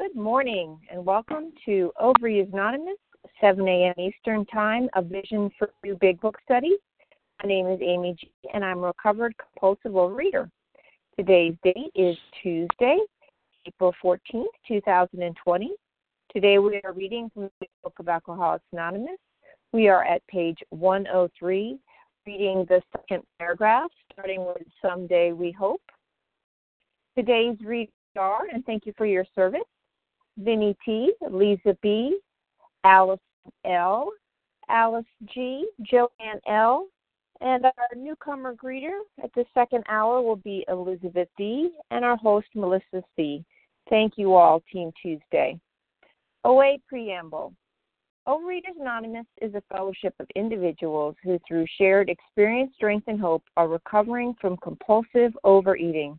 Good morning and welcome to Overeaters Anonymous, 7 a.m. Eastern Time, A Vision for You Big Book Study. My name is Amy G. and I'm a recovered compulsive overeater. Today's date is Tuesday, April 14th, 2020. Today we are reading from the Book of Alcoholics Anonymous. We are at page 103, reading the second paragraph, starting with Someday We Hope. Today's readers are, and thank you for your service, Vinnie T, Lisa B, Alice L, Alice G, Joanne L, and our newcomer greeter at the second hour will be Elizabeth D, and our host Melissa C. Thank you all, Team Tuesday. OA Preamble. Overeaters Anonymous is a fellowship of individuals who, through shared experience, strength, and hope, are recovering from compulsive overeating.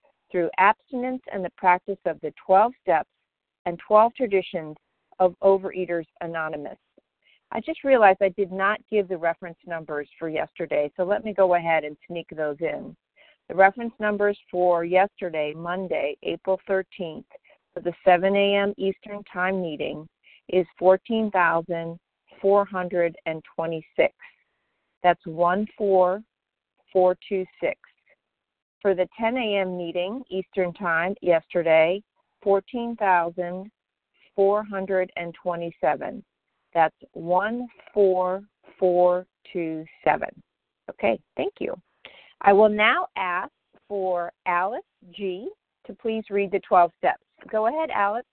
through abstinence and the practice of the 12 steps and 12 traditions of Overeaters Anonymous. I just realized I did not give the reference numbers for yesterday, so let me go ahead and sneak those in. The reference numbers for yesterday, Monday, April 13th, for the 7 a.m. Eastern Time meeting is 14,426. That's 14426. For the 10 a.m. meeting Eastern Time yesterday, 14,427. That's 14427. Okay, thank you. I will now ask for Alice G. to please read the 12 steps. Go ahead, Alice.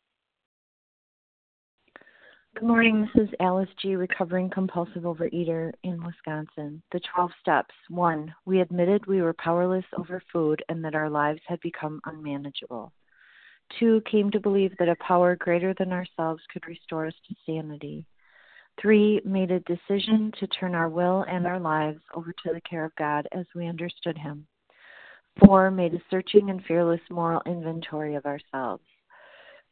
Good morning. This is Alice G., recovering compulsive overeater in Wisconsin. The 12 steps. 1. We admitted we were powerless over food and that our lives had become unmanageable. 2. Came to believe that a power greater than ourselves could restore us to sanity. 3. Made a decision to turn our will and our lives over to the care of God as we understood Him. 4. Made a searching and fearless moral inventory of ourselves.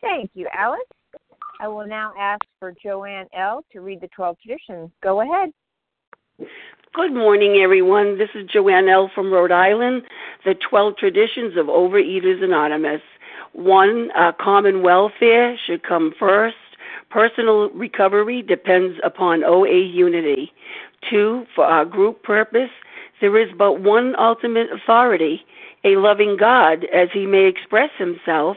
Thank you, Alice. I will now ask for Joanne L. to read the 12 traditions. Go ahead. Good morning, everyone. This is Joanne L. from Rhode Island, the 12 traditions of Overeaters Anonymous. 1, common welfare should come first. Personal recovery depends upon OA unity. 2, for our group purpose, there is but one ultimate authority, a loving God, as He may express Himself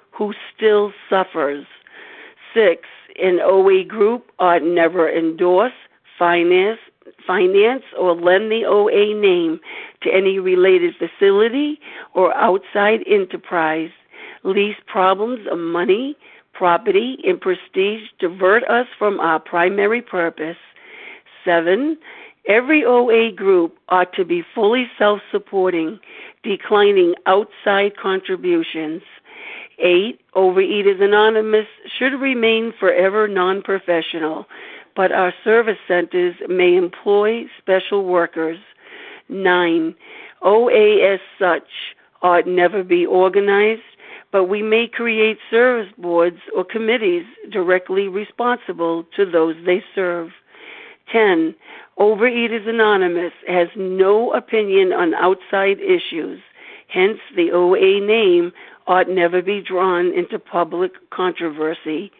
who still suffers. 6, an OA group ought never endorse, finance, or lend the OA name to any related facility or outside enterprise, lest problems of money, property, and prestige divert us from our primary purpose. 7, every OA group ought to be fully self-supporting, declining outside contributions. 8, Overeaters Anonymous should remain forever non-professional, but our service centers may employ special workers. 9, OA as such ought never be organized, but we may create service boards or committees directly responsible to those they serve. 10, Overeaters Anonymous has no opinion on outside issues. Hence, the OA name ought never be drawn into public controversy.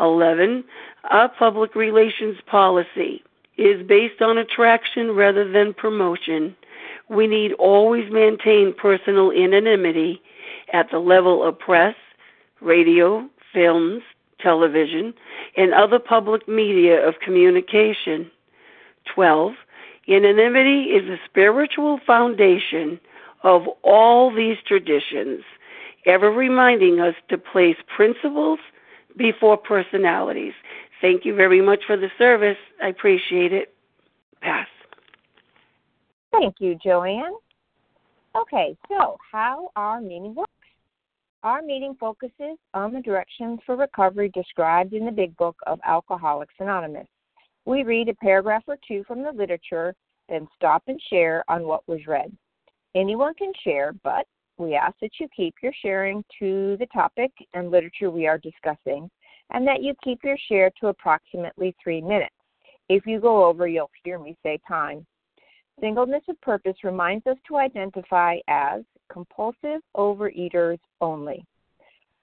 11, our public relations policy is based on attraction rather than promotion. We need always maintain personal anonymity at the level of press, radio, films, television, and other public media of communication. 12, anonymity is a spiritual foundation of all these traditions, ever reminding us to place principles before personalities. Thank you very much for the service. I appreciate it. Pass. Thank you, Joanne. Okay, so how our meeting works. Our meeting focuses on the directions for recovery described in the Big Book of Alcoholics Anonymous. We read a paragraph or two from the literature, then stop and share on what was read. Anyone can share, but we ask that you keep your sharing to the topic and literature we are discussing, and that you keep your share to approximately 3 minutes. If you go over, you'll hear me say time. Singleness of purpose reminds us to identify as compulsive overeaters only.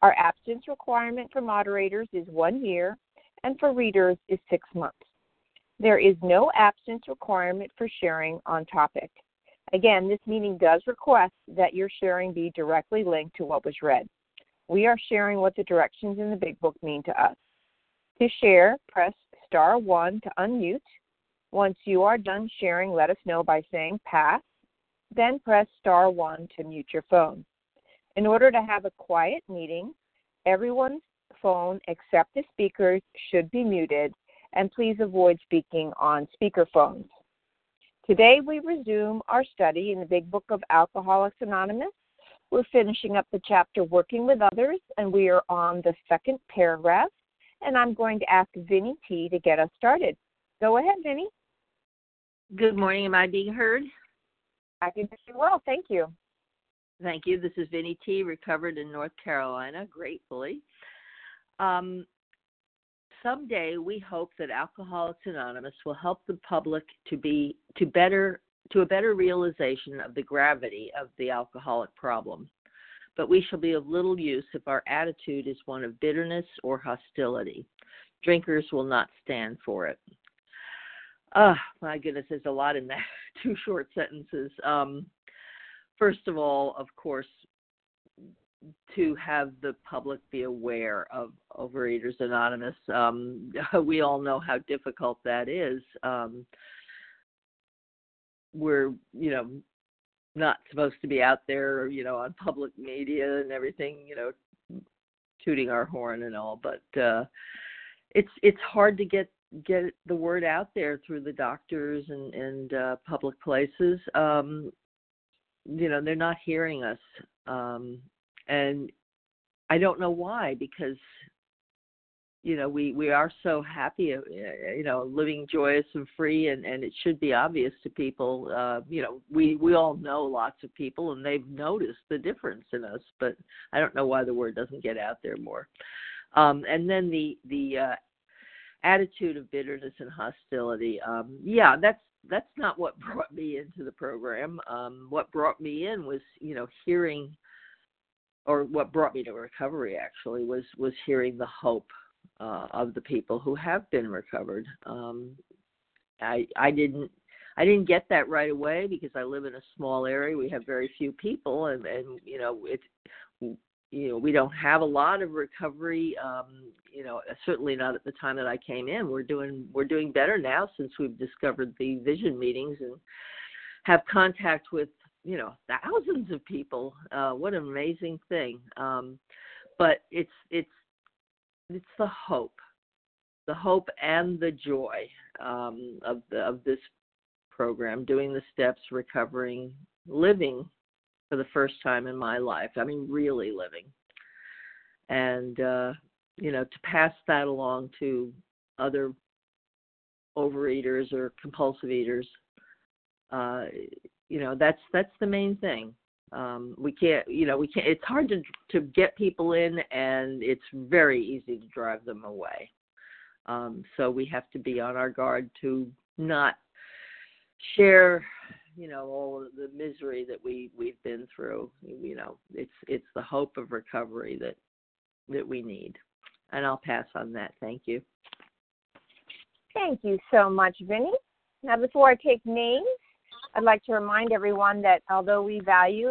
Our absence requirement for moderators is 1 year, and for readers is 6 months. There is no absence requirement for sharing on topic. Again, this meeting does request that your sharing be directly linked to what was read. We are sharing what the directions in the Big Book mean to us. To share, press star 1 to unmute. Once you are done sharing, let us know by saying pass, then press star 1 to mute your phone. In order to have a quiet meeting, everyone's phone except the speaker's should be muted, and please avoid speaking on speaker phones. Today we resume our study in the Big Book of Alcoholics Anonymous. We're finishing up the chapter Working With Others, and we are on the second paragraph, and I'm going to ask Vinnie T. to get us started. Go ahead, Vinnie. Good morning. Am I being heard? I can hear you well. Thank you. Thank you. This is Vinnie T., recovered in North Carolina, gratefully. Someday we hope that Alcoholics Anonymous will help the public to a better realization of the gravity of the alcoholic problem. But we shall be of little use if our attitude is one of bitterness or hostility. Drinkers will not stand for it. Oh, my goodness, there's a lot in that 2 short sentences. First of all, of course, to have the public be aware of Overeaters Anonymous. We all know how difficult that is. We're, not supposed to be out there, on public media and everything, tooting our horn and all, but it's hard to get the word out there through the doctors and public places. They're not hearing us. And I don't know why, because, we are so happy, living joyous and free, and it should be obvious to people. We all know lots of people, and they've noticed the difference in us, but I don't know why the word doesn't get out there more. And then the attitude of bitterness and hostility. That's not what brought me into the program. What brought me in was, hearing, or what brought me to recovery actually was hearing the hope of the people who have been recovered. I didn't get that right away because I live in a small area. We have very few people, and we don't have a lot of recovery. Certainly not at the time that I came in. We're doing better now since we've discovered the vision meetings and have contact with thousands of people. What an amazing thing! But it's the hope and the joy of this program, doing the steps, recovering, living for the first time in my life. I mean, really living. And, to pass that along to other overeaters or compulsive eaters, that's the main thing. We can't, it's hard to get people in, and it's very easy to drive them away. So we have to be on our guard to not share, all of the misery that we've been through. It's the hope of recovery that we need. And I'll pass on that. Thank you. Thank you so much, Vinnie. Now, before I take names, I'd like to remind everyone that although we value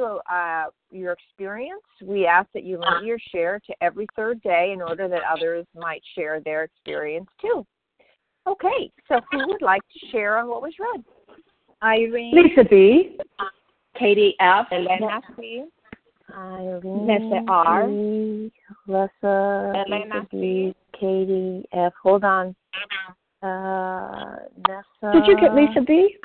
your experience, we ask that you limit your share to every third day in order that others might share their experience too. Okay, so who would like to share on what was read? Irene. Lisa B. Katie F. Elena C. Irene. Nessa R. Lisa. Elena B. Katie F. Hold on. Nessa. Did you get Lisa B?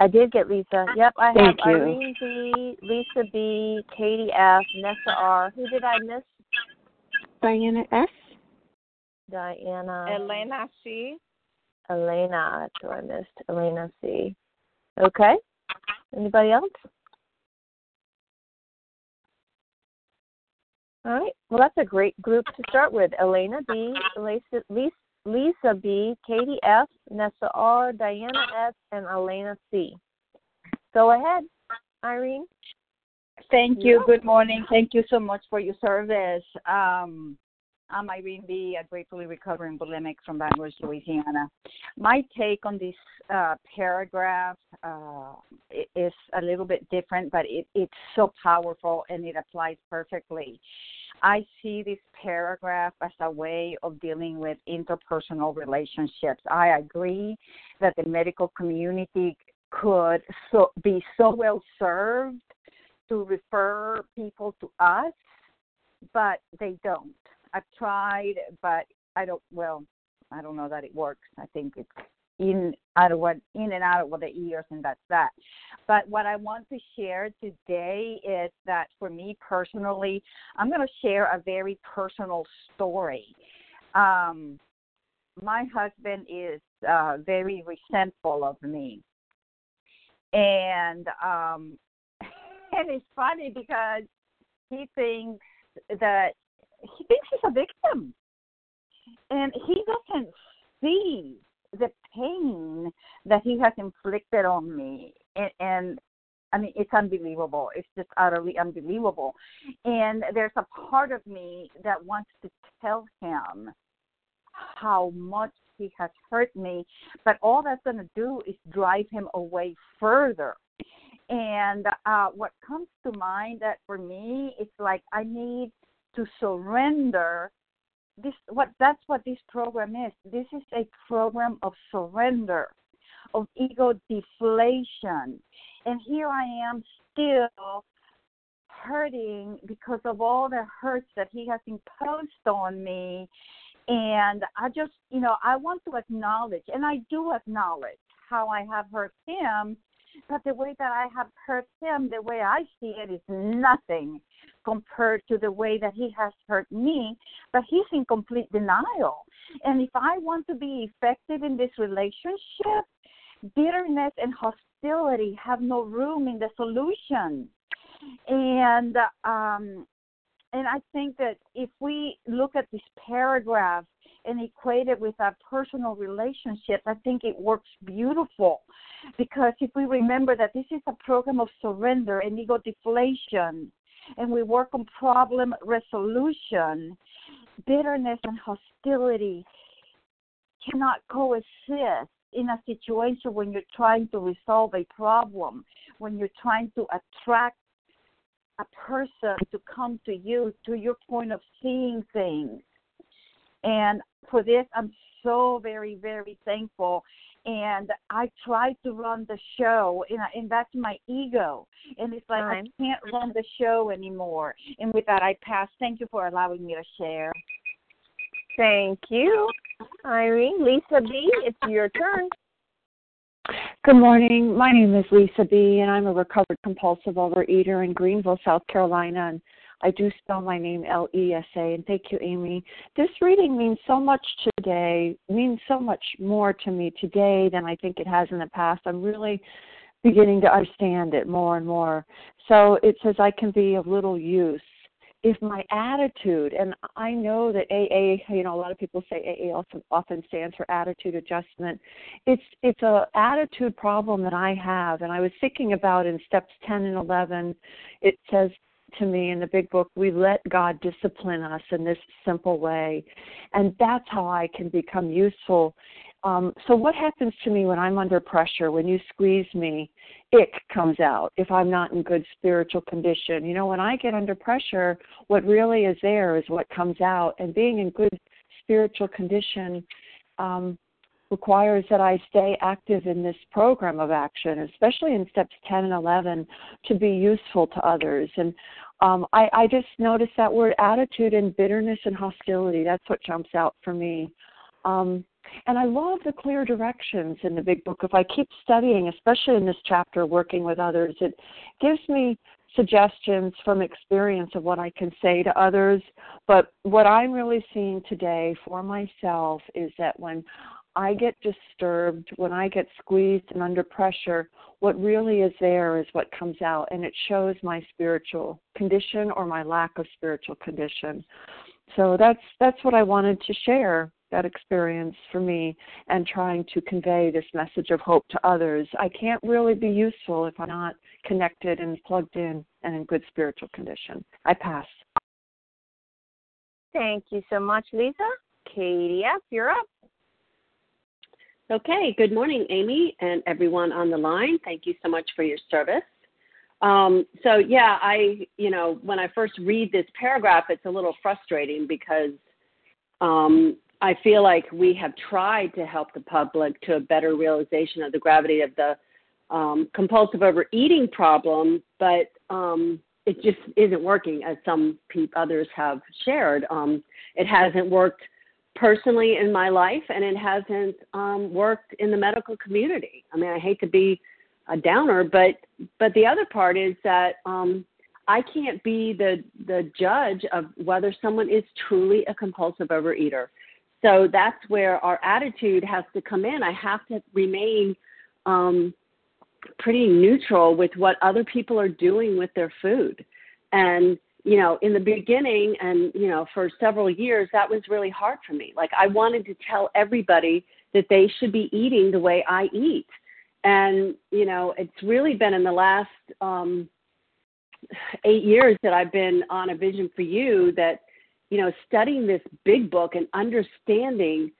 I did get Lisa. Yep, I have Irene B, Lisa B, Katie F, Nessa R. Who did I miss? Diana S. Diana. Elena C. Elena, that's who I missed. Elena C. Okay. Anybody else? All right. Well, that's a great group to start with. Elena B, Lisa B, Katie F, Nessa R, Diana S, and Elena C. Go ahead, Irene. Thank you. Good morning. Thank you so much for your service. I'm Irene B., a gratefully recovering bulimic from Baton Rouge, Louisiana. My take on this paragraph is a little bit different, but it's so powerful and it applies perfectly. I see this paragraph as a way of dealing with interpersonal relationships. I agree that the medical community could be so well served to refer people to us, but they don't. I've tried, but I don't know that it works. I think it's in and out of the ears, and that's that. But what I want to share today is that for me personally, I'm going to share a very personal story. My husband is very resentful of me, and it's funny because he thinks he's a victim, and he doesn't see the pain that he has inflicted on me, and I mean, it's unbelievable. It's just utterly unbelievable, and there's a part of me that wants to tell him how much he has hurt me, but all that's going to do is drive him away further, and what comes to mind that for me, it's like I need to surrender. That's what this program is. This is a program of surrender, of ego deflation. And here I am still hurting because of all the hurts that he has imposed on me. And I just, I want to acknowledge, and I do acknowledge how I have hurt him, but the way that I have hurt him, the way I see it, is nothing compared to the way that he has hurt me, but he's in complete denial. And if I want to be effective in this relationship, bitterness and hostility have no room in the solution. And I think that if we look at this paragraph and equate it with our personal relationship, I think it works beautiful. Because if we remember that this is a program of surrender and ego deflation, and we work on problem resolution, bitterness and hostility cannot coexist in a situation when you're trying to resolve a problem, when you're trying to attract a person to come to you, to your point of seeing things. And for this, I'm so very, very thankful. And I tried to run the show, and that's my ego. And it's like, I can't run the show anymore. And with that, I pass. Thank you for allowing me to share. Thank you, Irene. Lisa B., it's your turn. Good morning. My name is Lisa B., and I'm a recovered compulsive overeater in Greenville, South Carolina, and I do spell my name Lesa, and thank you, Amy. This reading means so much today, means so much more to me today than I think it has in the past. I'm really beginning to understand it more and more. So it says, I can be of little use if my attitude, and I know that AA, you know, a lot of people say AA also often stands for attitude adjustment. It's an attitude problem that I have, and I was thinking about in steps 10 and 11, it says, to me in the big book, we let God discipline us in this simple way, and that's how I can become useful. So what happens to me when I'm under pressure, when you squeeze me, it comes out if I'm not in good spiritual condition. You know, when I get under pressure, what really is there is what comes out, and being in good spiritual condition requires that I stay active in this program of action, especially in steps 10 and 11, to be useful to others. And I just noticed that word attitude and bitterness and hostility, that's what jumps out for me. And I love the clear directions in the big book. If I keep studying, especially in this chapter, working with others, it gives me suggestions from experience of what I can say to others. But what I'm really seeing today for myself is that when I get disturbed, when I get squeezed and under pressure, what really is there is what comes out, and it shows my spiritual condition or my lack of spiritual condition. So that's what I wanted to share, that experience for me, and trying to convey this message of hope to others. I can't really be useful if I'm not connected and plugged in and in good spiritual condition. I pass. Thank you so much, Lisa. Katie F., you're up. Okay, good morning, Amy, and everyone on the line. Thank you so much for your service. When I first read this paragraph, it's a little frustrating because I feel like we have tried to help the public to a better realization of the gravity of the compulsive overeating problem, but it just isn't working, as some others have shared. It hasn't worked personally in my life, and it hasn't worked in the medical community. I mean, I hate to be a downer, but the other part is that I can't be the judge of whether someone is truly a compulsive overeater. So that's where our attitude has to come in. I have to remain pretty neutral with what other people are doing with their food. And you know, in the beginning and, you know, for several years, that was really hard for me. Like, I wanted to tell everybody that they should be eating the way I eat. And, you know, it's really been in the last 8 years that I've been on A Vision for You that, you know, studying this big book and understanding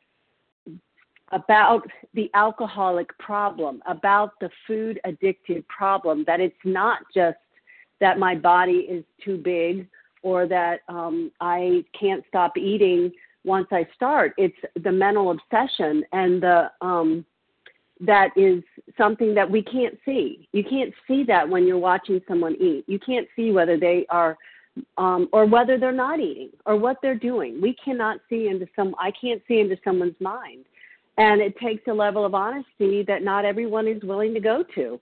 about the alcoholic problem, about the food addictive problem, that it's not just that my body is too big or that I can't stop eating once I start. It's the mental obsession, and that is something that we can't see. You can't see that when you're watching someone eat. You can't see whether they are or whether they're not eating or what they're doing. We cannot see I can't see into someone's mind. And it takes a level of honesty that not everyone is willing to go to.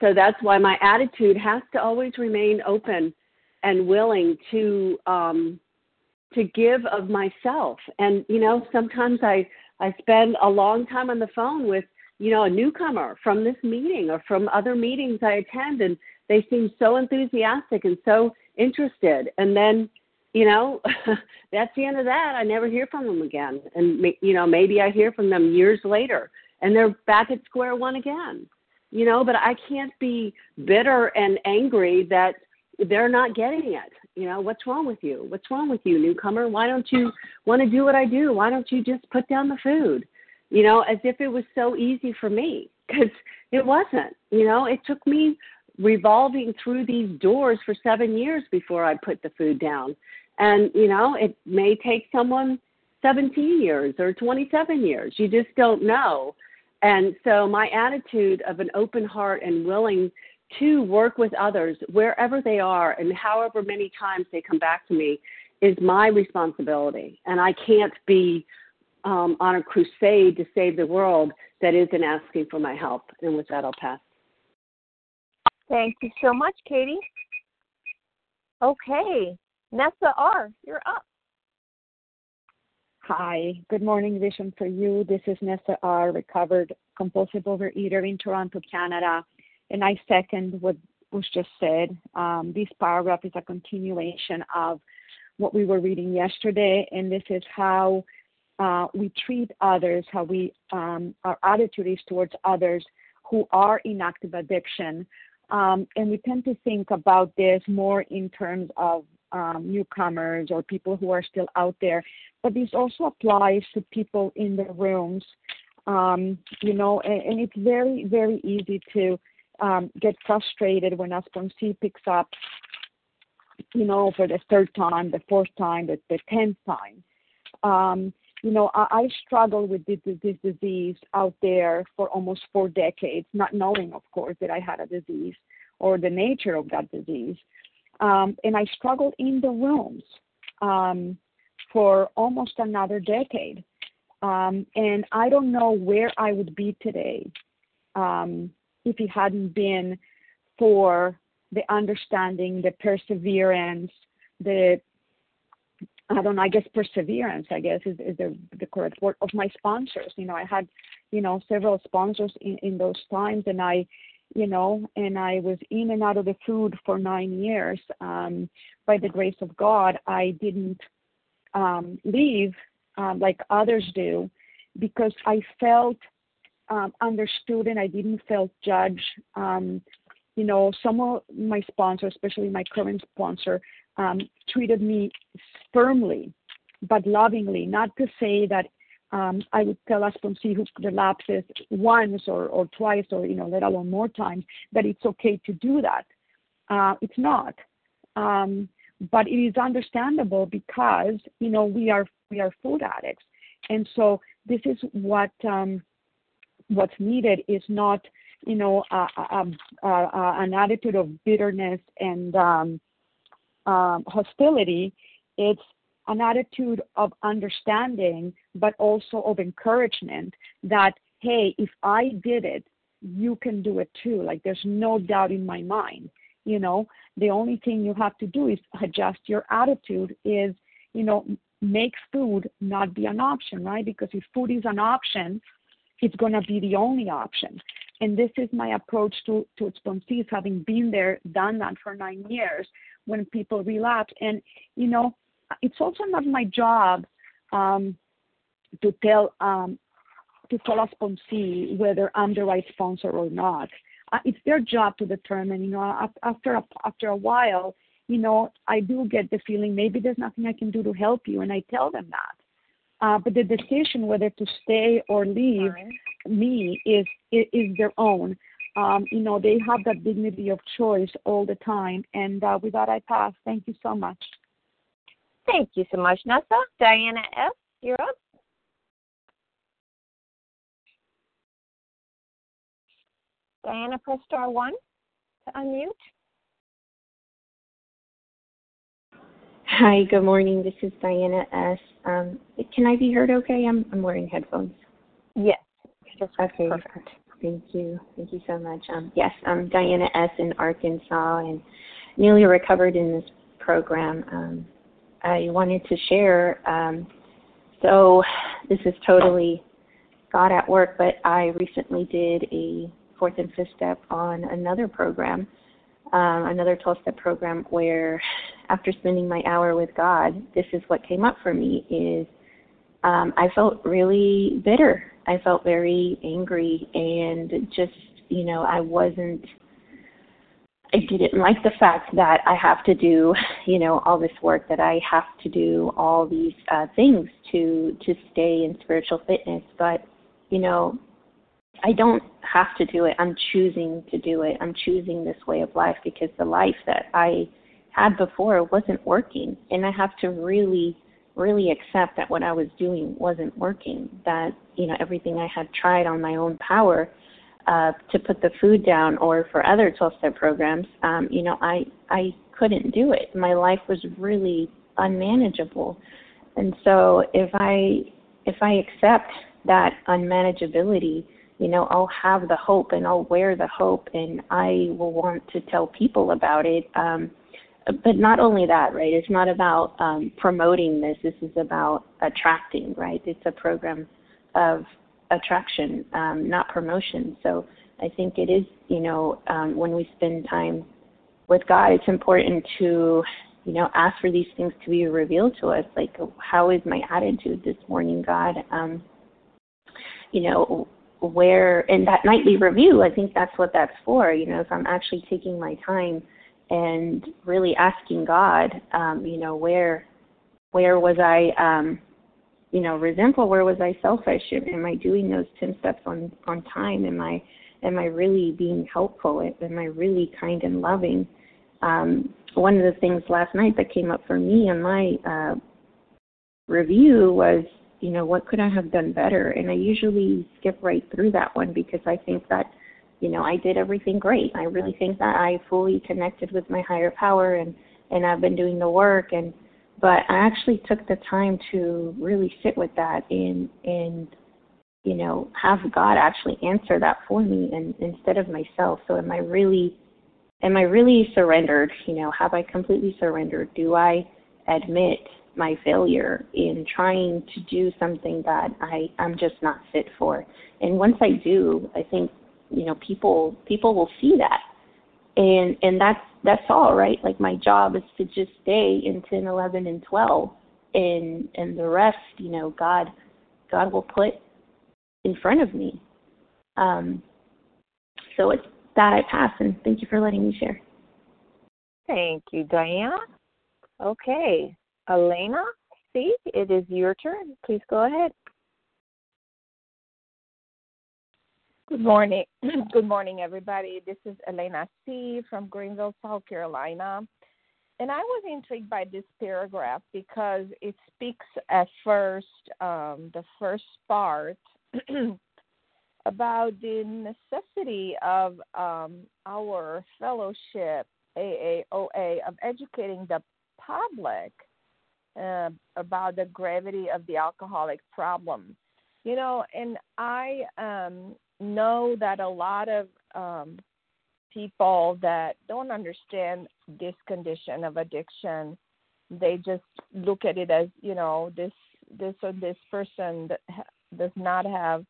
So that's why my attitude has to always remain open and willing to give of myself. And, you know, sometimes I spend a long time on the phone with, you know, a newcomer from this meeting or from other meetings I attend, and they seem so enthusiastic and so interested. And then, you know, that's the end of that. I never hear from them again. And, you know, maybe I hear from them years later, and they're back at square one again. You know, but I can't be bitter and angry that they're not getting it. You know, what's wrong with you? What's wrong with you, newcomer? Why don't you want to do what I do? Why don't you just put down the food? You know, as if it was so easy for me, because it wasn't. You know, it took me revolving through these doors for 7 years before I put the food down. And, you know, it may take someone 17 years or 27 years. You just don't know. And so my attitude of an open heart and willing to work with others wherever they are and however many times they come back to me is my responsibility. And I can't be on a crusade to save the world that isn't asking for my help. And with that, I'll pass. Thank you so much, Katie. Okay. Nessa R., you're up. Hi. Good morning, Vision for You. This is Nessa R., recovered compulsive overeater in Toronto, Canada. And I second what was just said. This paragraph is a continuation of what we were reading yesterday, and this is how we treat others, how we our attitude is towards others who are in active addiction. And we tend to think about this more in terms of newcomers or people who are still out there. But this also applies to people in the rooms, you know, and it's very, very easy to get frustrated when a sponsee picks up, you know, for the third time, the fourth time, the 10th time. You know, I struggled with this disease out there for almost 4 decades, not knowing, of course, that I had a disease or the nature of that disease. And I struggled in the rooms for almost another decade. And I don't know where I would be today if it hadn't been for the understanding, the perseverance, perseverance, I guess, is the correct word, of my sponsors. You know, I had, you know, several sponsors in those times, and I, you know, and I was in and out of the food for 9 years. By the grace of God, I didn't leave like others do, because I felt understood and I didn't feel judged. You know, some of my sponsors, especially my current sponsor, treated me firmly but lovingly. Not to say that I would tell a sponsee who relapses once or twice or, you know, let alone more times, that it's okay to do that. It's not. But it is understandable because, you know, we are food addicts. And so this is what what's needed is not, you know, an attitude of bitterness and hostility. It's an attitude of understanding, but also of encouragement that, hey, if I did it, you can do it too. Like, there's no doubt in my mind, you know, the only thing you have to do is adjust your attitude is, you know, make food not be an option, right? Because if food is an option, it's going to be the only option. And this is my approach to sponsees, having been there, done that for 9 years when people relapse. And, you know, it's also not my job to tell a sponsee whether I'm the right sponsor or not. It's their job to determine, you know, after a while, you know, I do get the feeling maybe there's nothing I can do to help you, and I tell them that. But the decision whether to stay or leave me is their own. You know, they have that dignity of choice all the time. And with that, I pass. Thank you so much. Thank you so much, Nessa. Diana F., you're up. Diana, press star 1 to unmute. Hi, good morning. This is Diana S. Can I be heard okay? I'm wearing headphones. Yes. Okay, perfect. Thank you. Thank you so much. Yes, I'm Diana S. in Arkansas and newly recovered in this program. I wanted to share, so this is totally God at work, but I recently did a 4th and 5th step on another program. Another 12-step program where, after spending my hour with God, this is what came up for me is I felt really bitter. I felt very angry and just, you know, I wasn't I didn't like the fact that I have to do, all this work, that I have to do all these things to stay in spiritual fitness. But, I don't have to do it. I'm choosing to do it. I'm choosing this way of life because the life that I had before wasn't working. And I have to really, really accept that what I was doing wasn't working, that, everything I had tried on my own power to put the food down or for other 12-step programs, I couldn't do it. My life was really unmanageable. And so if I accept that unmanageability, I'll have the hope and I'll wear the hope and I will want to tell people about it. But not only that, right? It's not about promoting this. This is about attracting, right? It's a program of attraction, not promotion. So I think it is, when we spend time with God, it's important to, ask for these things to be revealed to us. Like, how is my attitude this morning, God? And that nightly review, I think that's what that's for. If I'm actually taking my time and really asking God, where was I, resentful? Where was I selfish? Am I doing those 10 steps on time? Am I really being helpful? Am I really kind and loving? One of the things last night that came up for me in my review was, what could I have done better? And I usually skip right through that one because I think that, I did everything great. I really think that I fully connected with my higher power and I've been doing the work. But I actually took the time to really sit with that and have God actually answer that for me and instead of myself. So am I really surrendered? Have I completely surrendered? Do I admit my failure in trying to do something that I'm just not fit for? And once I do, I think, people will see that. And that's all, right? Like, my job is to just stay in 10, 11, and 12, and the rest, God will put in front of me. So it's that I pass, and thank you for letting me share. Thank you, Diana. Okay. Elena, see, it is your turn. Please go ahead. Good morning. Good morning, everybody. This is Elena C. from Greenville, South Carolina. And I was intrigued by this paragraph because it speaks at first, the first part, about the necessity of our fellowship, AAOA, of educating the public about the gravity of the alcoholic problem. And I know that a lot of people that don't understand this condition of addiction, they just look at it as, this or this person that does not have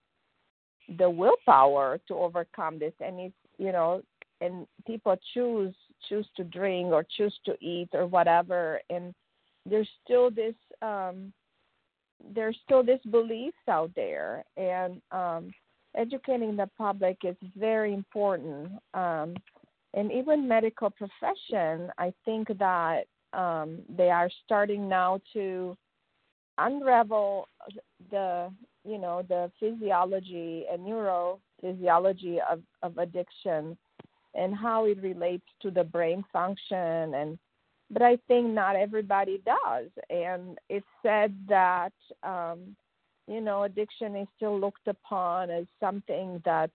the willpower to overcome this, and it's, and people choose to drink or choose to eat or whatever, and there's still this beliefs out there, and educating the public is very important. And even medical profession, I think that they are starting now to unravel the physiology and neurophysiology of addiction and how it relates to the brain function. But I think not everybody does. And it's said that, addiction is still looked upon as something that's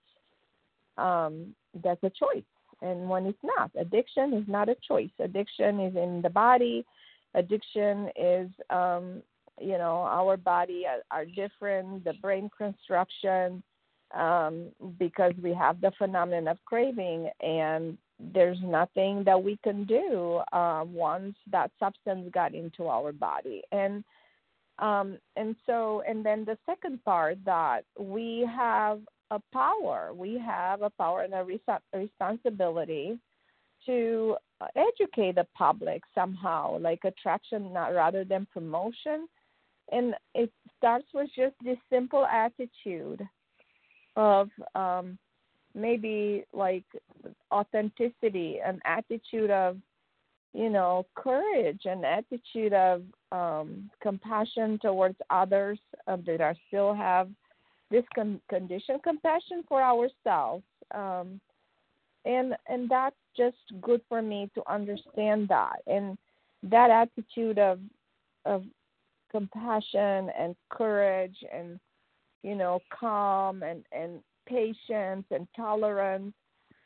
a choice. And when it's not, addiction is not a choice. Addiction is in the body. Addiction is, our body are different, the brain construction, because we have the phenomenon of craving, and there's nothing that we can do once that substance got into our body. And then the second part, that we have a power. We have a power and a responsibility to educate the public somehow, like attraction rather than promotion. And it starts with just this simple attitude of maybe like authenticity, an attitude of, you know, courage, an attitude of compassion towards others that I still have this condition, compassion for ourselves. And that's just good for me to understand that. And that attitude of compassion and courage and, you know, calm and patience and tolerance,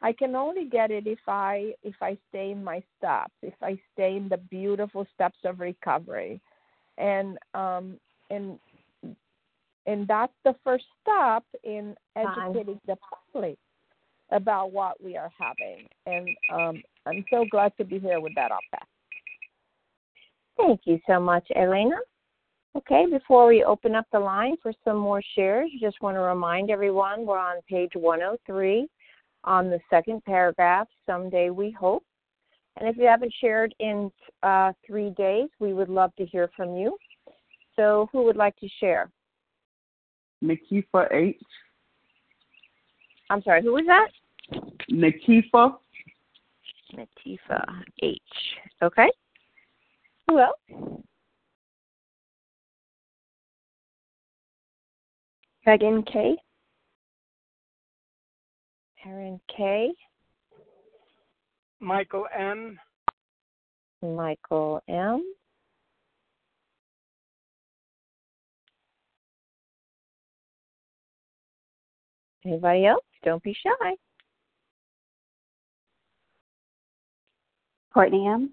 I can only get it if I stay in my steps, if I stay in the beautiful steps of recovery. And that's the first step in educating the public about what we are having. And I'm so glad to be here with that op-ed. Thank you so much, Elena. Okay, before we open up the line for some more shares, just want to remind everyone we're on page 103 on the second paragraph, Someday We Hope. And if you haven't shared in 3 days, we would love to hear from you. So who would like to share? Nikifa H. I'm sorry, who was that? Nikifa H. Okay. Who else? Megan K. Aaron K. Michael M. Anybody else? Don't be shy. Courtney M.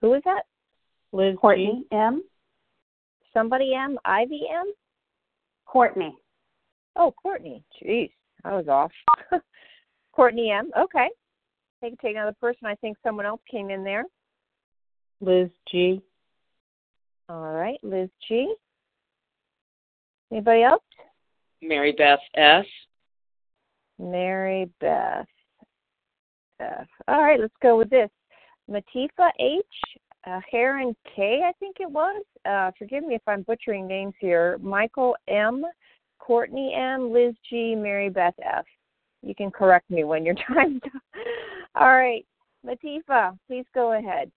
Who was that? Liz Courtney G. M. Somebody M. Ivy M. Courtney. Oh, Courtney. Jeez, I was off. Courtney M. Okay. I can take another person. I think someone else came in there. Liz G. All right, Liz G. Anybody else? Mary Beth S. Mary Beth F. All right, let's go with this. Matifa H. Heron K, I think it was. Forgive me if I'm butchering names here. Michael M., Courtney M., Liz G., Mary Beth F. You can correct me when your time's up. All right, Matifa, please go ahead.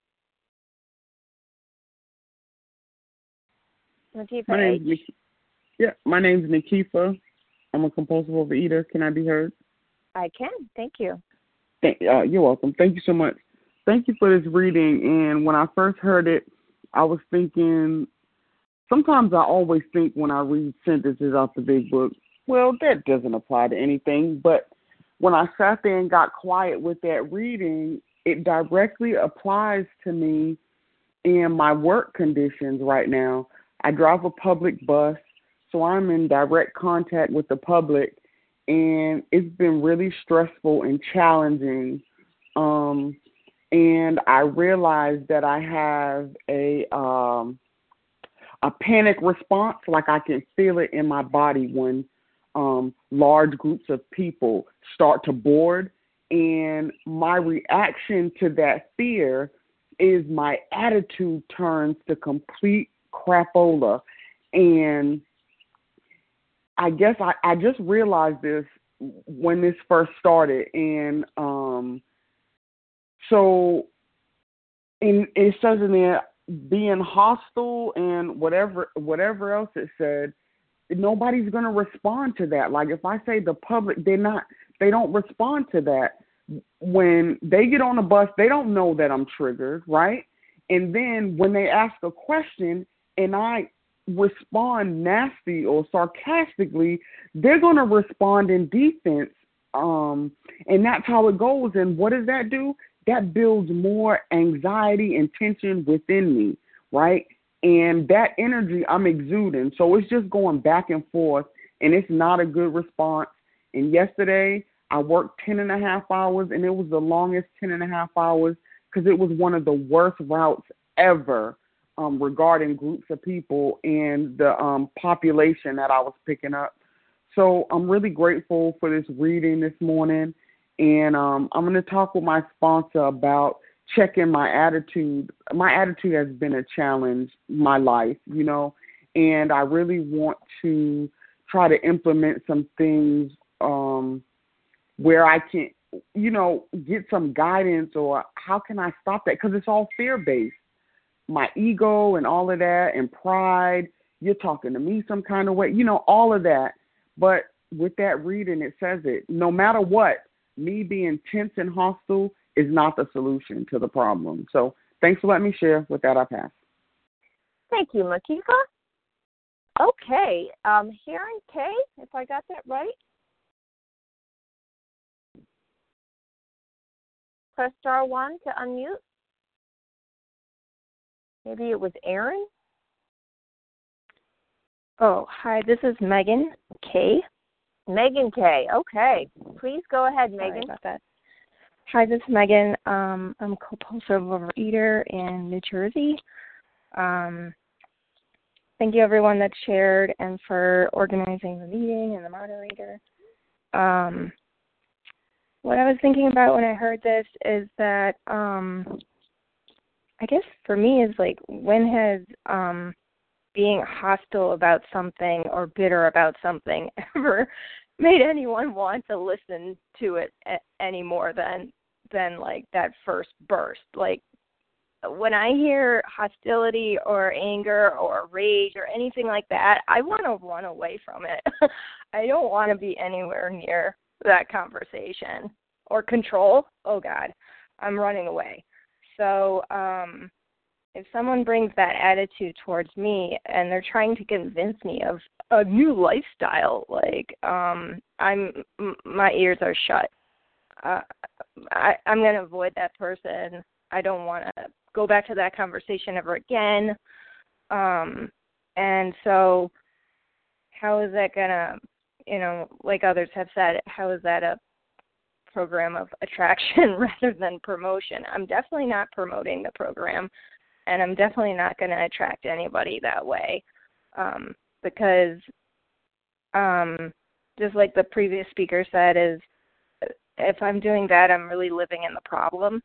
Matifa H. My name's Nikifa. I'm a compulsive overeater. Can I be heard? I can. Thank you. You're welcome. Thank you so much. Thank you for this reading, and when I first heard it, I was thinking, sometimes I always think when I read sentences off the big book, well, that doesn't apply to anything, but when I sat there and got quiet with that reading, it directly applies to me in my work conditions right now. I drive a public bus, so I'm in direct contact with the public, and it's been really stressful and challenging. And I realized that I have a panic response, like I can feel it in my body when large groups of people start to board. And my reaction to that fear is my attitude turns to complete crapola. And I guess I just realized this when this first started. And so, and it says in there, being hostile and whatever else it said, nobody's going to respond to that. Like if I say the public, they don't respond to that. When they get on the bus, they don't know that I'm triggered, right? And then when they ask a question and I respond nasty or sarcastically, they're going to respond in defense. And that's how it goes. And what does that do? That builds more anxiety and tension within me, right? And that energy I'm exuding. So it's just going back and forth, and it's not a good response. And yesterday I worked 10 and a half hours, and it was the longest 10 and a half hours because it was one of the worst routes ever regarding groups of people and the population that I was picking up. So I'm really grateful for this reading this morning. And I'm going to talk with my sponsor about checking my attitude. My attitude has been a challenge my life, you know, and I really want to try to implement some things where I can, you know, get some guidance or how can I stop that? Because it's all fear-based. My ego and all of that and pride, you're talking to me some kind of way, you know, all of that. But with that reading, it says it. No matter what, me being tense and hostile is not the solution to the problem. So thanks for letting me share. With that, I pass. Thank you, Makika. Okay, Hearing Kay, if I got that right. Press star 1 to unmute. Maybe it was Aaron. Oh, hi, this is Megan Kay. Megan Kay, okay. Please go ahead, Megan. Sorry about that. Hi, this is Megan. I'm a compulsive overeater in New Jersey. Thank you, everyone that shared, and for organizing the meeting and the moderator. What I was thinking about when I heard this is that I guess for me is like, when has being hostile about something or bitter about something ever made anyone want to listen to it any more than like that first burst? Like, when I hear hostility or anger or rage or anything like that, I want to run away from it. I don't want to be anywhere near that conversation or control. Oh, God, I'm running away. So if someone brings that attitude towards me and they're trying to convince me of a new lifestyle, like my ears are shut. I'm going to avoid that person. I don't want to go back to that conversation ever again. And so how is that going to, you know, like others have said, how is that a program of attraction rather than promotion? I'm definitely not promoting the program, and I'm definitely not going to attract anybody that way, because just like the previous speaker said, is if I'm doing that, I'm really living in the problem.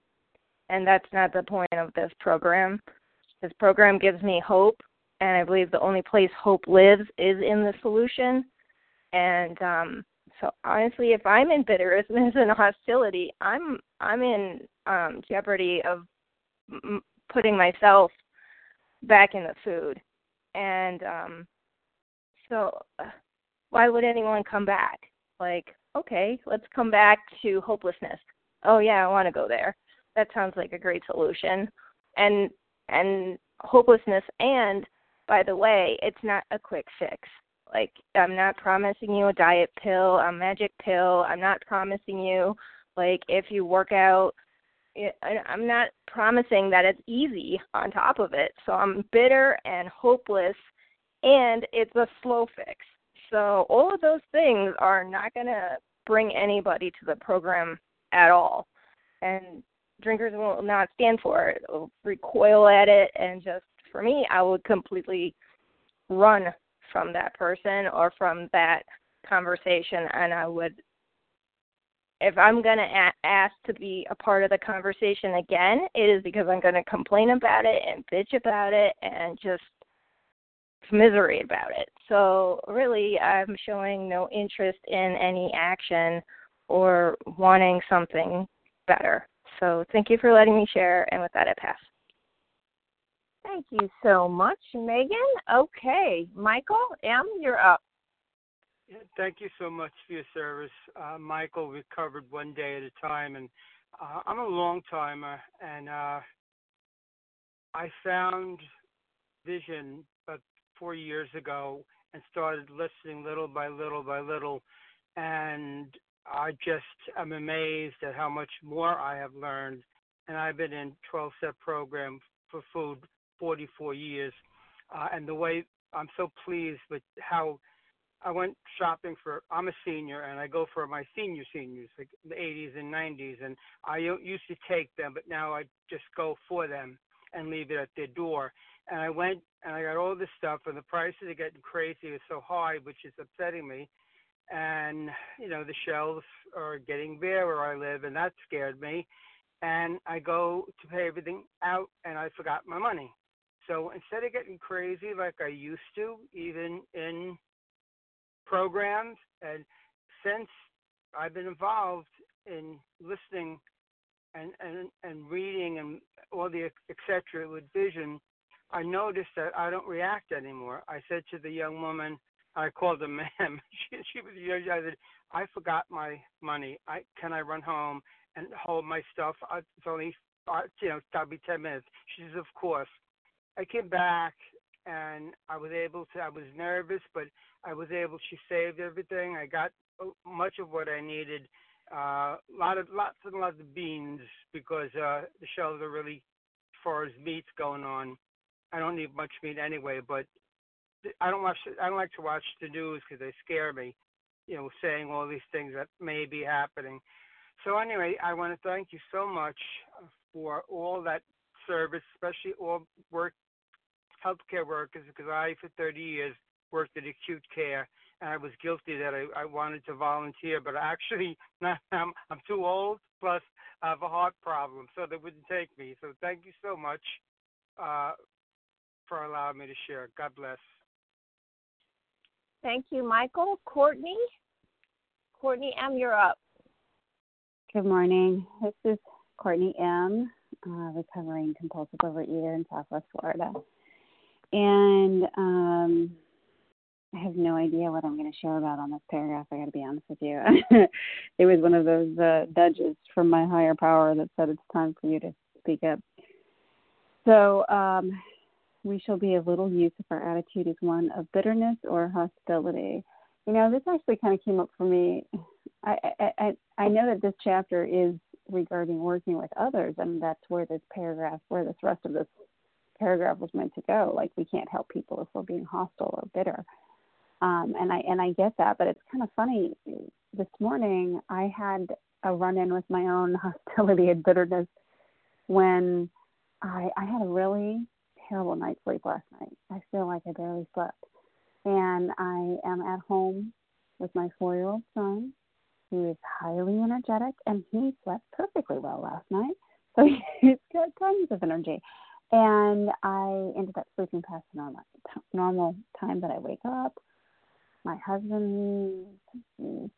And that's not the point of this program. This program gives me hope, and I believe the only place hope lives is in the solution. And so honestly, if I'm in bitterness and hostility, I'm in jeopardy of putting myself back in the food. And so why would anyone come back? Like, okay, let's come back to hopelessness. Oh, yeah, I want to go there. That sounds like a great solution. And hopelessness, and, by the way, it's not a quick fix. Like, I'm not promising you a diet pill, a magic pill. I'm not promising you, like, if you work out. I'm not promising that it's easy on top of it. So I'm bitter and hopeless, and it's a slow fix. So all of those things are not going to bring anybody to the program at all. And drinkers will not stand for it. They'll recoil at it, and just, for me, I would completely run from that person or from that conversation, and I would, if I'm going to ask to be a part of the conversation again, it is because I'm going to complain about it and bitch about it and just misery about it. So really, I'm showing no interest in any action or wanting something better. So thank you for letting me share, and with that, I pass. Thank you so much, Megan. Okay, Michael M., you're up. Yeah, thank you so much for your service, Michael. We covered one day at a time, and I'm a long-timer, and I found Vision about 4 years ago and started listening little by little by little, and I just am amazed at how much more I have learned. And I've been in 12-step program for food 44 years. And the way I'm so pleased with how I went shopping for, I'm a senior, and I go for my seniors, like the 80s and 90s. And I used to take them, but now I just go for them and leave it at their door. And I went and I got all this stuff, and the prices are getting crazy. It's so high, which is upsetting me. And, you know, the shelves are getting bare where I live, and that scared me. And I go to pay everything out, and I forgot my money. So instead of getting crazy like I used to, even in programs, and since I've been involved in listening and reading and all the et cetera with vision, I noticed that I don't react anymore. I said to the young woman, I called her ma'am. She was young. I said, I forgot my money. Can I run home and hold my stuff? It's only, probably 10 minutes. She says, of course. I came back and I was nervous, but she saved everything. I got much of what I needed. Lots and lots of beans because the shelves are really, as far as meat's going on. I don't need much meat anyway, but I don't like to watch the news because they scare me, saying all these things that may be happening. So anyway, I want to thank you so much for all that service, especially all healthcare workers, because I, for 30 years, worked in acute care, and I was guilty that I wanted to volunteer, but actually I'm too old, plus I have a heart problem, so they wouldn't take me. So thank you so much for allowing me to share. God bless. Thank you, Michael. Courtney? Courtney M., you're up. Good morning. This is Courtney M., recovering compulsive overeater in Southwest Florida. And I have no idea what I'm going to share about on this paragraph. I got to be honest with you. It was one of those nudges from my higher power that said it's time for you to speak up. So we shall be of little use if our attitude is one of bitterness or hostility. This actually kind of came up for me. I know that this chapter is regarding working with others, and that's where the thrust of this paragraph was meant to go. Like, we can't help people if we're being hostile or bitter. And I get that, but it's kind of funny. This morning I had a run-in with my own hostility and bitterness when I had a really terrible night's sleep last night. I feel like I barely slept. And I am at home with my 4-year-old son, who is highly energetic, and he slept perfectly well last night. So he's got tons of energy. And I ended up sleeping past the normal time that I wake up. My husband's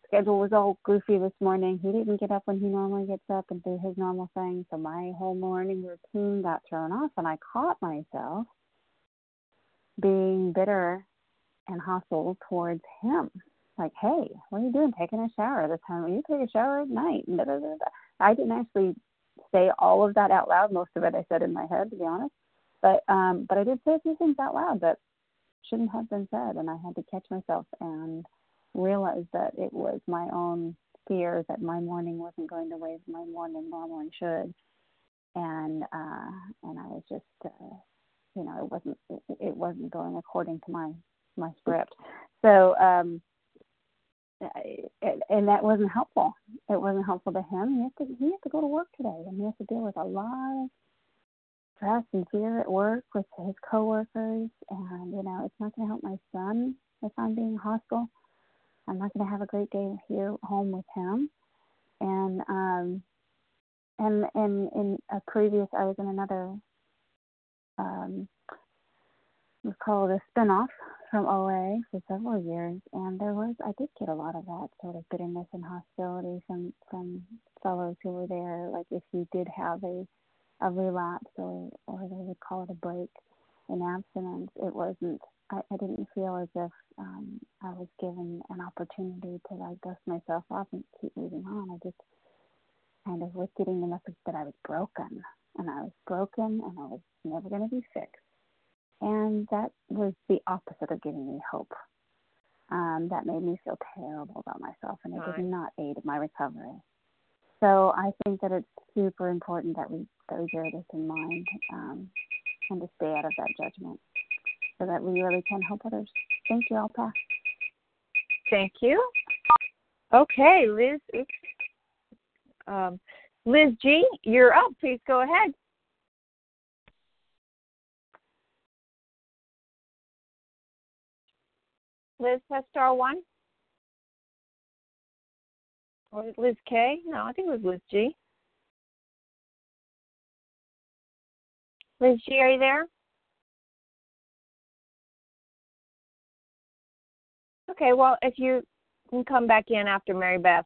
schedule was all goofy this morning. He didn't get up when he normally gets up and do his normal thing. So my whole morning routine got thrown off, and I caught myself being bitter and hostile towards him. Like, hey, what are you doing taking a shower this time? You take a shower at night. And da, da, da, da. I didn't actually say all of that out loud. Most of it I said in my head, to be honest. But I did say a few things out loud that shouldn't have been said, and I had to catch myself and realize that it was my own fear that my morning wasn't going the way my morning normally should, and I was just, it wasn't going according to my script. So, and that wasn't helpful. It wasn't helpful to him. He has to go to work today, and he has to deal with a lot of stress and fear at work with his coworkers, and it's not going to help my son if I'm being hostile. I'm not going to have a great day here home with him. And and in a previous, I was in another we call it a spinoff from OA for several years, and I did get a lot of that sort of bitterness and hostility from fellows who were there. Like, if you did have a relapse or they would call it a break in abstinence, it wasn't, I didn't feel as if I was given an opportunity to dust myself off and keep moving on. I just kind of was getting the message that I was broken, and I was never going to be fixed. And that was the opposite of giving me hope. That made me feel terrible about myself, and it did not aid my recovery. So I think that it's super important that we bear this in mind and to stay out of that judgment so that we really can help others. Thank you, Alpa. Thank you. Okay, Liz. Oops. Liz G., you're up. Please go ahead. Liz, press star 1. Was it Liz K? No, I think it was Liz G. Liz G, are you there? Okay, well, if you can come back in after Mary Beth.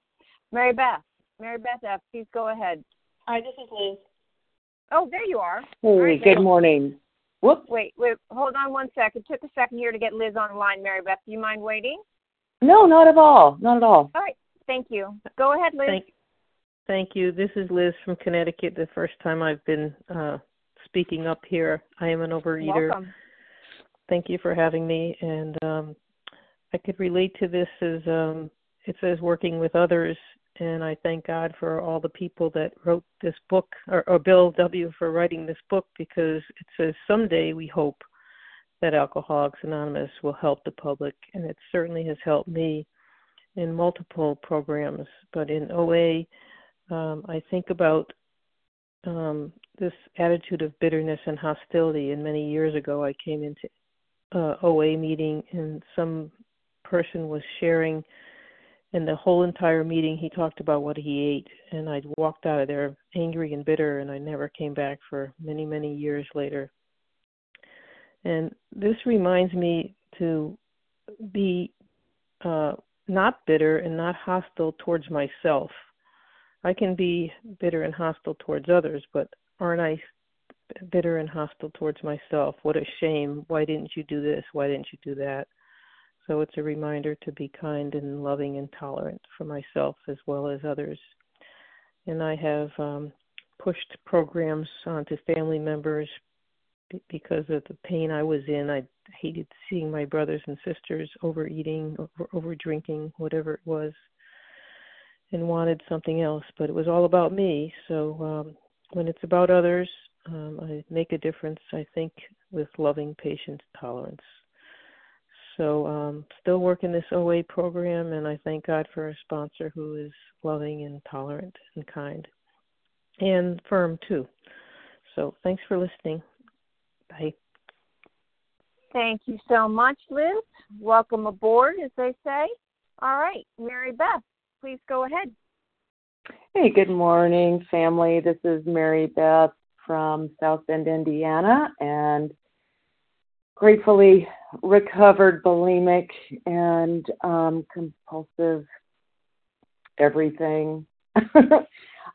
Mary Beth. Mary Beth F., please go ahead. Hi, this is Liz. Oh, there you are. Hey, right, good morning. Whoops. Wait, hold on one second. It took a second here to get Liz on the line, Mary Beth. Do you mind waiting? No, not at all. Not at all. All right. Thank you. Go ahead, Liz. Thank you. This is Liz from Connecticut. The first time I've been speaking up here. I am an overeater. Welcome. Thank you for having me. And I could relate to this as it says working with others. And I thank God for all the people that wrote this book, or Bill W. for writing this book, because it says someday we hope that Alcoholics Anonymous will help the public, and it certainly has helped me in multiple programs. But in OA, I think about this attitude of bitterness and hostility. And many years ago, I came into OA meeting, and some person was sharing. And the whole entire meeting, he talked about what he ate, and I walked out of there angry and bitter, and I never came back for many, many years later. And this reminds me to be not bitter and not hostile towards myself. I can be bitter and hostile towards others, but aren't I bitter and hostile towards myself? What a shame. Why didn't you do this? Why didn't you do that? So it's a reminder to be kind and loving and tolerant for myself as well as others. And I have pushed programs onto family members because of the pain I was in. I hated seeing my brothers and sisters overeating, over-drinking, whatever it was, and wanted something else. But it was all about me. So when it's about others, I make a difference, I think, with loving, patience, tolerance. So still working this OA program, and I thank God for a sponsor who is loving and tolerant and kind and firm, too. So thanks for listening. Bye. Thank you so much, Liz. Welcome aboard, as they say. All right, Mary Beth, please go ahead. Hey, good morning, family. This is Mary Beth from South Bend, Indiana, and gratefully recovered bulimic and compulsive everything. I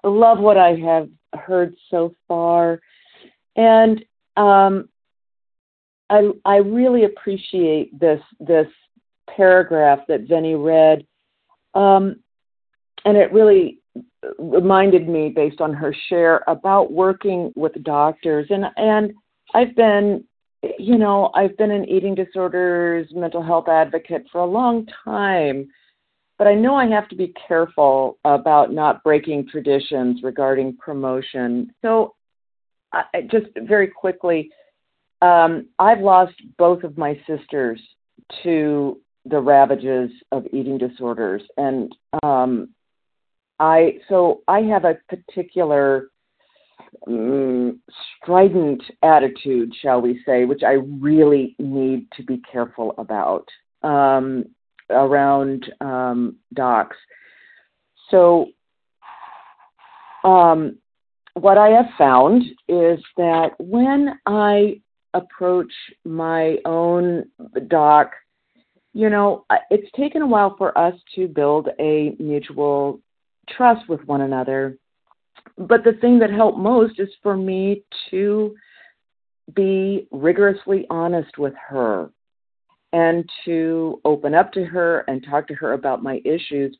love what I have heard so far. And I really appreciate this paragraph that Jenny read. And it really reminded me, based on her share, about working with doctors. And I've been... You know, I've been an eating disorders mental health advocate for a long time, but I know I have to be careful about not breaking traditions regarding promotion. So just very quickly, I've lost both of my sisters to the ravages of eating disorders. And I have a particular strident attitude, shall we say, which I really need to be careful about around docs. So what I have found is that when I approach my own doc, you know, it's taken a while for us to build a mutual trust with one another. But the thing that helped most is for me to be rigorously honest with her and to open up to her and talk to her about my issues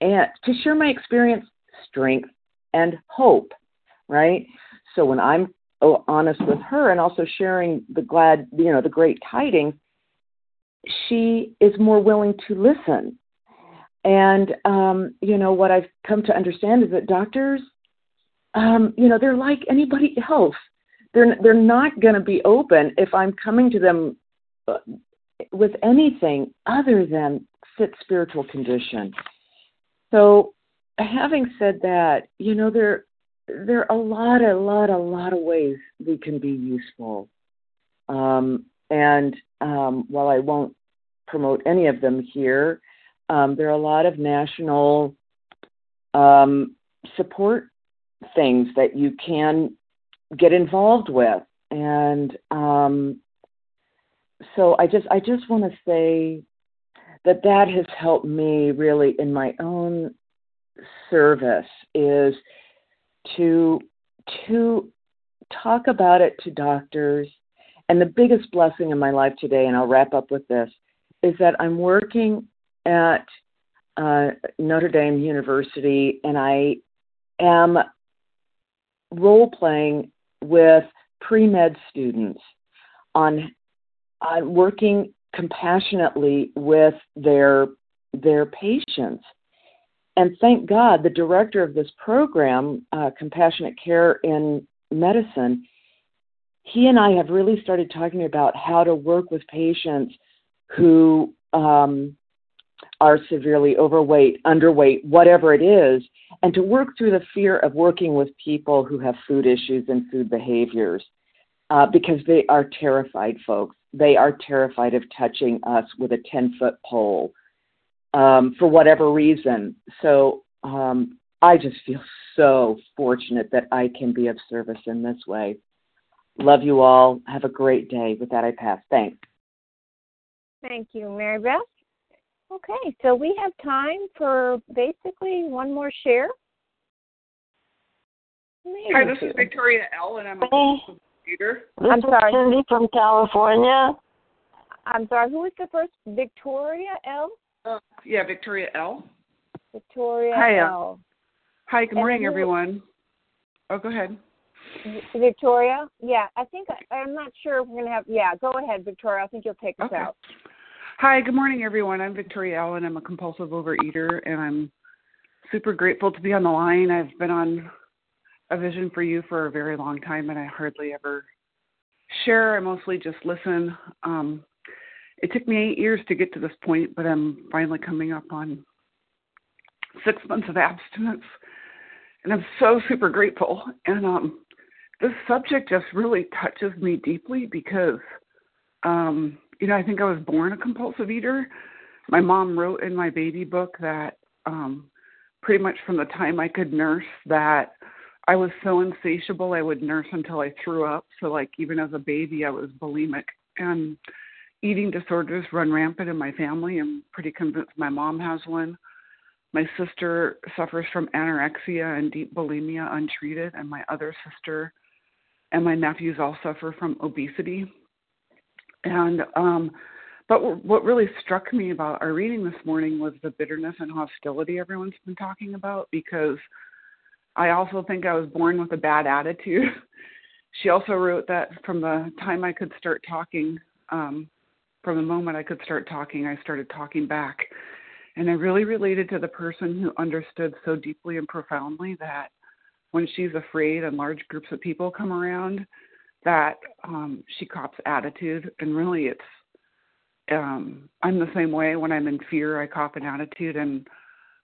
and to share my experience, strength, and hope, right? So when I'm honest with her and also sharing the great tidings, she is more willing to listen. And, you know, what I've come to understand is that doctors, you know, they're like anybody else. They're not going to be open if I'm coming to them with anything other than fit spiritual condition. So having said that, you know, there are a lot of ways we can be useful. While I won't promote any of them here, there are a lot of national support things that you can get involved with. And so I just want to say that has helped me really in my own service is to talk about it to doctors. And the biggest blessing in my life today, and I'll wrap up with this, is that I'm working at Notre Dame University, and I am role-playing with pre-med students on working compassionately with their patients. And thank God, the director of this program, Compassionate Care in Medicine, he and I have really started talking about how to work with patients who are severely overweight, underweight, whatever it is, and to work through the fear of working with people who have food issues and food behaviors, because they are terrified, folks. They are terrified of touching us with a 10-foot pole for whatever reason. So I just feel so fortunate that I can be of service in this way. Love you all. Have a great day. With that, I pass. Thanks. Thank you, Mary Beth. Okay, so we have time for basically one more share. Hi, this is Victoria L., and I'm a computer. I'm sorry. Cindy from California. I'm sorry, who was the first? Victoria L.? Yeah, Victoria L. Victoria L. Hi, good morning, everyone. Oh, go ahead. Victoria? Yeah, I think I'm not sure if we're going to have... Yeah, go ahead, Victoria. I think you'll take us out. Hi, good morning, everyone. I'm Victoria Allen. I'm a compulsive overeater, and I'm super grateful to be on the line. I've been on A Vision for You for a very long time, and I hardly ever share. I mostly just listen. It took me 8 years to get to this point, but I'm finally coming up on 6 months of abstinence, and I'm so super grateful. And this subject just really touches me deeply because, I think I was born a compulsive eater. My mom wrote in my baby book that pretty much from the time I could nurse that I was so insatiable I would nurse until I threw up. So, even as a baby, I was bulimic. And eating disorders run rampant in my family. I'm pretty convinced my mom has one. My sister suffers from anorexia and deep bulimia untreated, and my other sister and my nephews all suffer from obesity. And but what really struck me about our reading this morning was the bitterness and hostility everyone's been talking about, because I also think I was born with a bad attitude. She also wrote that from the time I could start talking, from the moment I could start talking, I started talking back. And I really related to the person who understood so deeply and profoundly that when she's afraid and large groups of people come around, that she cops attitude. And really it's, I'm the same way. When I'm in fear, I cop an attitude, and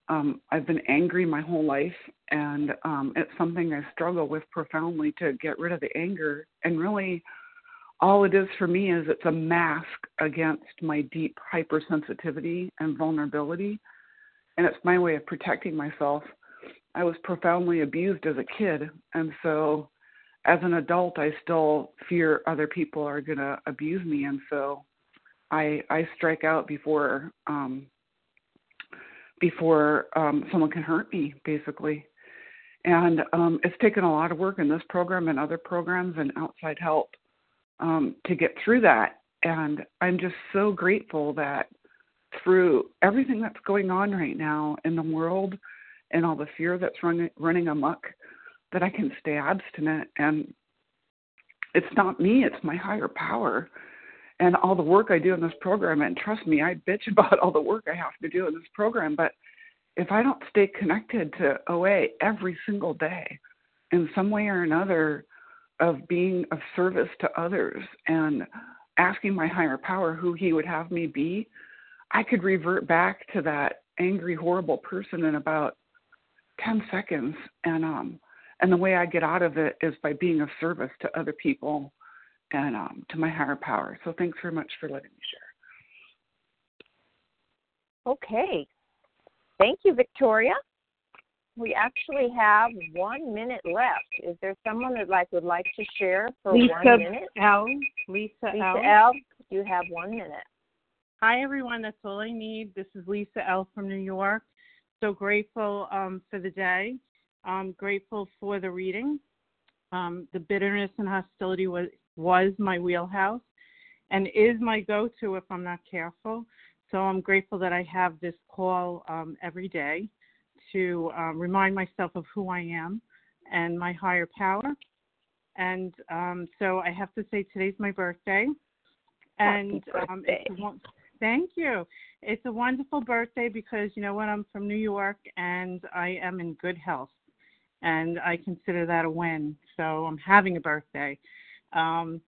I've been angry my whole life, and it's something I struggle with profoundly to get rid of the anger. And really all it is for me is it's a mask against my deep hypersensitivity and vulnerability, and it's my way of protecting myself. I was profoundly abused as a kid, and so as an adult, I still fear other people are going to abuse me, and so I strike out before someone can hurt me, basically. And it's taken a lot of work in this program and other programs and outside help to get through that. And I'm just so grateful that through everything that's going on right now in the world and all the fear that's running amok, that I can stay abstinent. And it's not me, it's my higher power. And all the work I do in this program, and trust me, I bitch about all the work I have to do in this program, but if I don't stay connected to OA every single day in some way or another of being of service to others and asking my higher power who he would have me be, I could revert back to that angry, horrible person in about 10 seconds. And the way I get out of it is by being of service to other people and to my higher power. So thanks very much for letting me share. Okay. Thank you, Victoria. We actually have 1 minute left. Is there someone that would like to share for Lisa 1 minute? Lisa L. You have 1 minute. Hi, everyone. That's all I need. This is Lisa L. from New York. So grateful for the day. I'm grateful for the reading. The bitterness and hostility was my wheelhouse and is my go-to if I'm not careful. So I'm grateful that I have this call every day to remind myself of who I am and my higher power. And so I have to say today's my birthday. And thank you. It's a wonderful birthday because, you know what, I'm from New York and I am in good health. And I consider that a win. So I'm having a birthday. So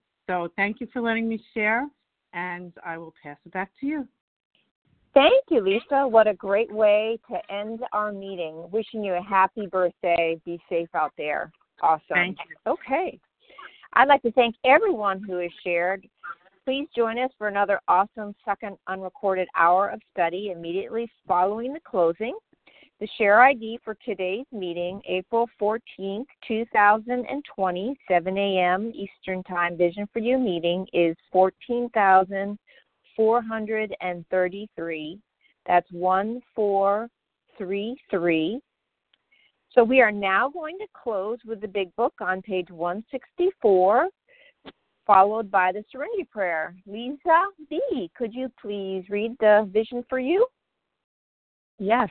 thank you for letting me share. And I will pass it back to you. Thank you, Lisa. What a great way to end our meeting. Wishing you a happy birthday. Be safe out there. Awesome. Thank you. Okay. I'd like to thank everyone who has shared. Please join us for another awesome second unrecorded hour of study immediately following the closing. The share ID for today's meeting, April 14th, 2020, 7 a.m. Eastern Time Vision for You meeting is 14,433. That's 1433. So we are now going to close with the Big Book on page 164, followed by the Serenity Prayer. Lisa B., could you please read the Vision for You? Yes.